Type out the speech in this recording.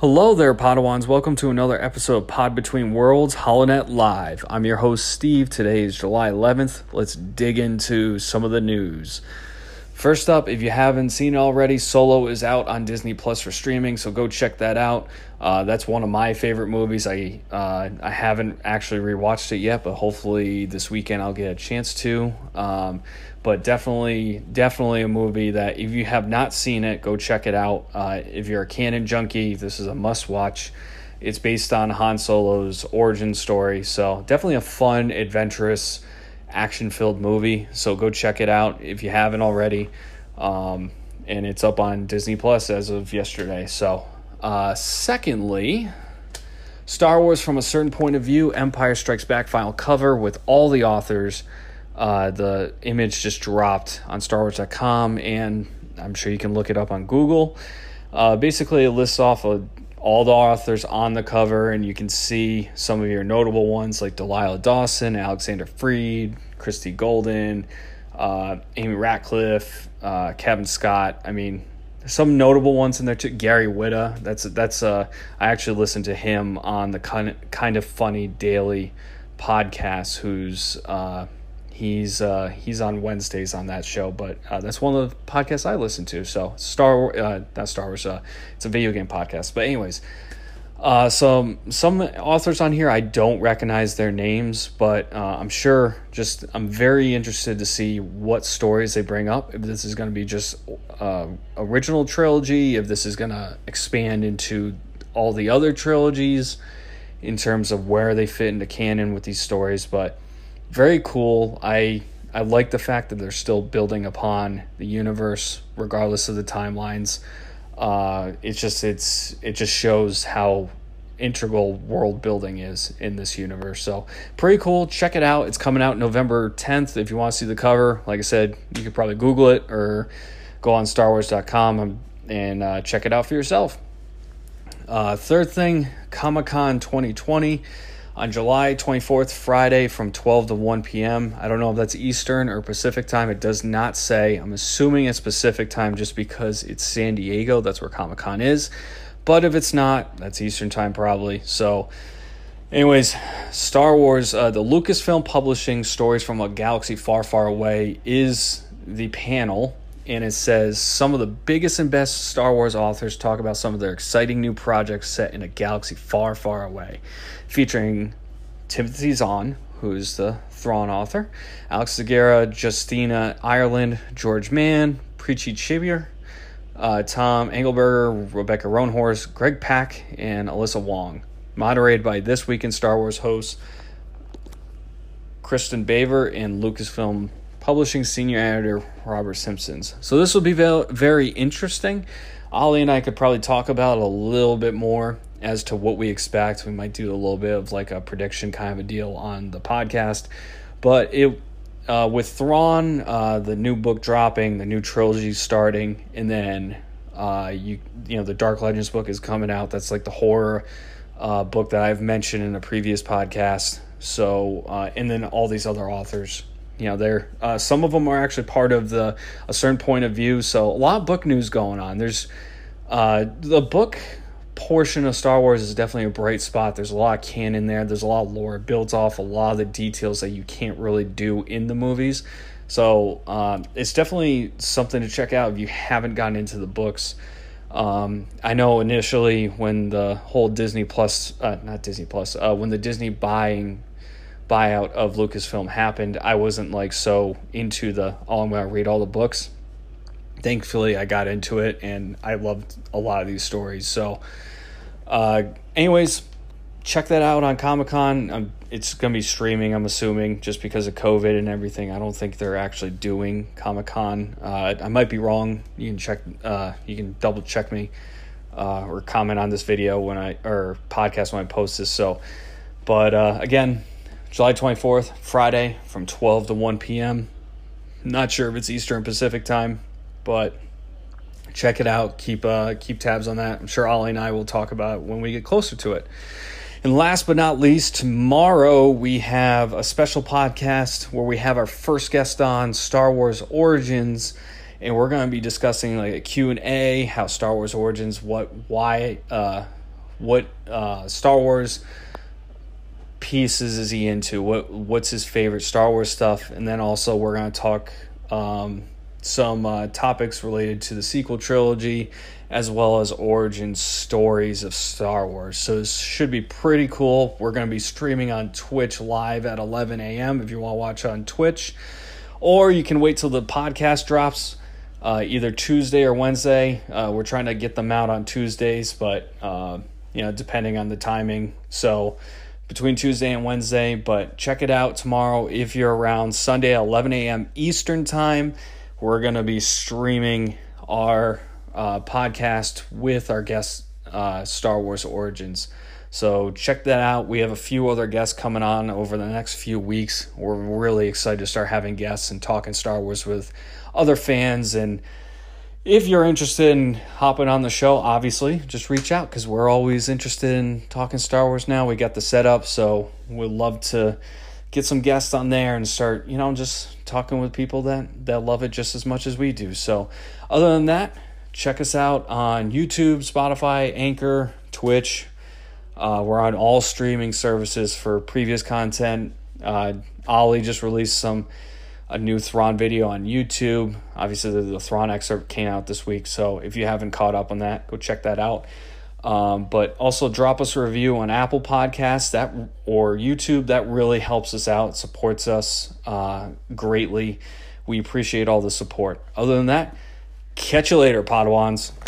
Hello there, Padawans. Welcome to another episode of Pod Between Worlds Holonet Live. I'm your host, Steve. Today is July 11th. Let's dig into some of the news. First up, if you haven't seen it already, Solo is out on Disney Plus for streaming, so go check that out. That's one of my favorite movies. I haven't actually rewatched it yet, but hopefully this weekend I'll get a chance to. But definitely a movie that if you have not seen it, go check it out. If you're a canon junkie, this is a must-watch. It's based on Han Solo's origin story, so definitely a fun, adventurous, action-filled movie, so go check it out if you haven't already. And it's up on Disney Plus as of yesterday. So secondly, Star Wars From a Certain Point of View, Empire Strikes Back final cover with all the authors. The image just dropped on starwars.com, and I'm sure you can look it up on Google. Basically, it lists off all the authors on the cover, and you can see some of your notable ones like Delilah Dawson, Alexander Freed, Christy Golden, Amy Ratcliffe, Kevin Scott. I mean, some notable ones in there too. Gary Whitta. That's I actually listened to him on the Kind of Funny daily podcast. He's on Wednesdays on that show, but that's one of the podcasts I listen to. So it's a video game podcast. But anyways, some authors on here, I don't recognize their names, but I'm very interested to see what stories they bring up. If this is going to be just original trilogy, if this is going to expand into all the other trilogies in terms of where they fit into canon with these stories, but very cool. I like the fact that they're still building upon the universe regardless of the timelines. It just shows how integral world building is in this universe. So pretty cool. Check it out. It's coming out November 10th. If you want to see the cover, like I said, you could probably Google it or go on starwars.com and check it out for yourself. Third thing, Comic-Con 2020. On July 24th, Friday from 12 to 1 p.m. I don't know if that's Eastern or Pacific time. It does not say. I'm assuming it's Pacific time just because it's San Diego. That's where Comic-Con is. But if it's not, that's Eastern time probably. So anyways, Star Wars, the Lucasfilm Publishing Stories from a Galaxy Far, Far Away is the panel. And it says some of the biggest and best Star Wars authors talk about some of their exciting new projects set in a galaxy far, far away. Featuring Timothy Zahn, who's the Thrawn author, Alex Segura, Justina Ireland, George Mann, Preeti Chhibber, Tom Angleberger, Rebecca Roanhorse, Greg Pak, and Alyssa Wong. Moderated by This Week in Star Wars hosts Kristen Baver and Lucasfilm Publishing Senior Editor Robert Simpsons. So this will be very interesting. Ollie and I could probably talk about it a little bit more as to what we expect. We might do a little bit of like a prediction kind of a deal on the podcast. But with Thrawn, the new book dropping, the new trilogy starting, and then the Dark Legends book is coming out. That's like the horror book that I've mentioned in a previous podcast. So and then all these other authors. You know, they're some of them are actually part of a certain point of view. So a lot of book news going on. There's the book portion of Star Wars is definitely a bright spot. There's a lot of canon there. There's a lot of lore. It builds off a lot of the details that you can't really do in the movies. So it's definitely something to check out if you haven't gotten into the books. I know initially when the whole when the Disney buyout of Lucasfilm happened, I wasn't like so into I'm going to read all the books. Thankfully, I got into it and I loved a lot of these stories. So anyways, check that out on Comic-Con. It's going to be streaming, I'm assuming, just because of COVID and everything. I don't think they're actually doing Comic-Con. I might be wrong. You can check. You can double check me or comment on this video podcast when I post this. So, but again, July 24th, Friday from 12 to 1 p.m. Not sure if it's Eastern Pacific time, but check it out. Keep tabs on that. I'm sure Ollie and I will talk about it when we get closer to it. And last but not least, tomorrow we have a special podcast where we have our first guest on, Star Wars Origins, and we're going to be discussing like a Q&A, how Star Wars Origins, what, why, What Star Wars pieces is he into? What's his favorite Star Wars stuff? And then also we're going to talk some topics related to the sequel trilogy, as well as origin stories of Star Wars. So this should be pretty cool. We're going to be streaming on Twitch live at 11 a.m. if you want to watch on Twitch. Or you can wait till the podcast drops either Tuesday or Wednesday. We're trying to get them out on Tuesdays, but depending on the timing. So between Tuesday and Wednesday, but check it out tomorrow if you're around. Sunday at 11 a.m. Eastern time, we're going to be streaming our podcast with our guest, Star Wars Origins. So check that out. We have a few other guests coming on over the next few weeks. We're really excited to start having guests and talking Star Wars with other fans. And if you're interested in hopping on the show, obviously, just reach out, because we're always interested in talking Star Wars now. We got the setup, so we'd love to get some guests on there and start, just talking with people that love it just as much as we do. So other than that, check us out on YouTube, Spotify, Anchor, Twitch. We're on all streaming services for previous content. Ollie just released a new Thrawn video on YouTube. Obviously, the Thrawn excerpt came out this week, so if you haven't caught up on that, go check that out. But also drop us a review on Apple Podcasts or YouTube. That really helps us out, supports us greatly. We appreciate all the support. Other than that, catch you later, Padawans.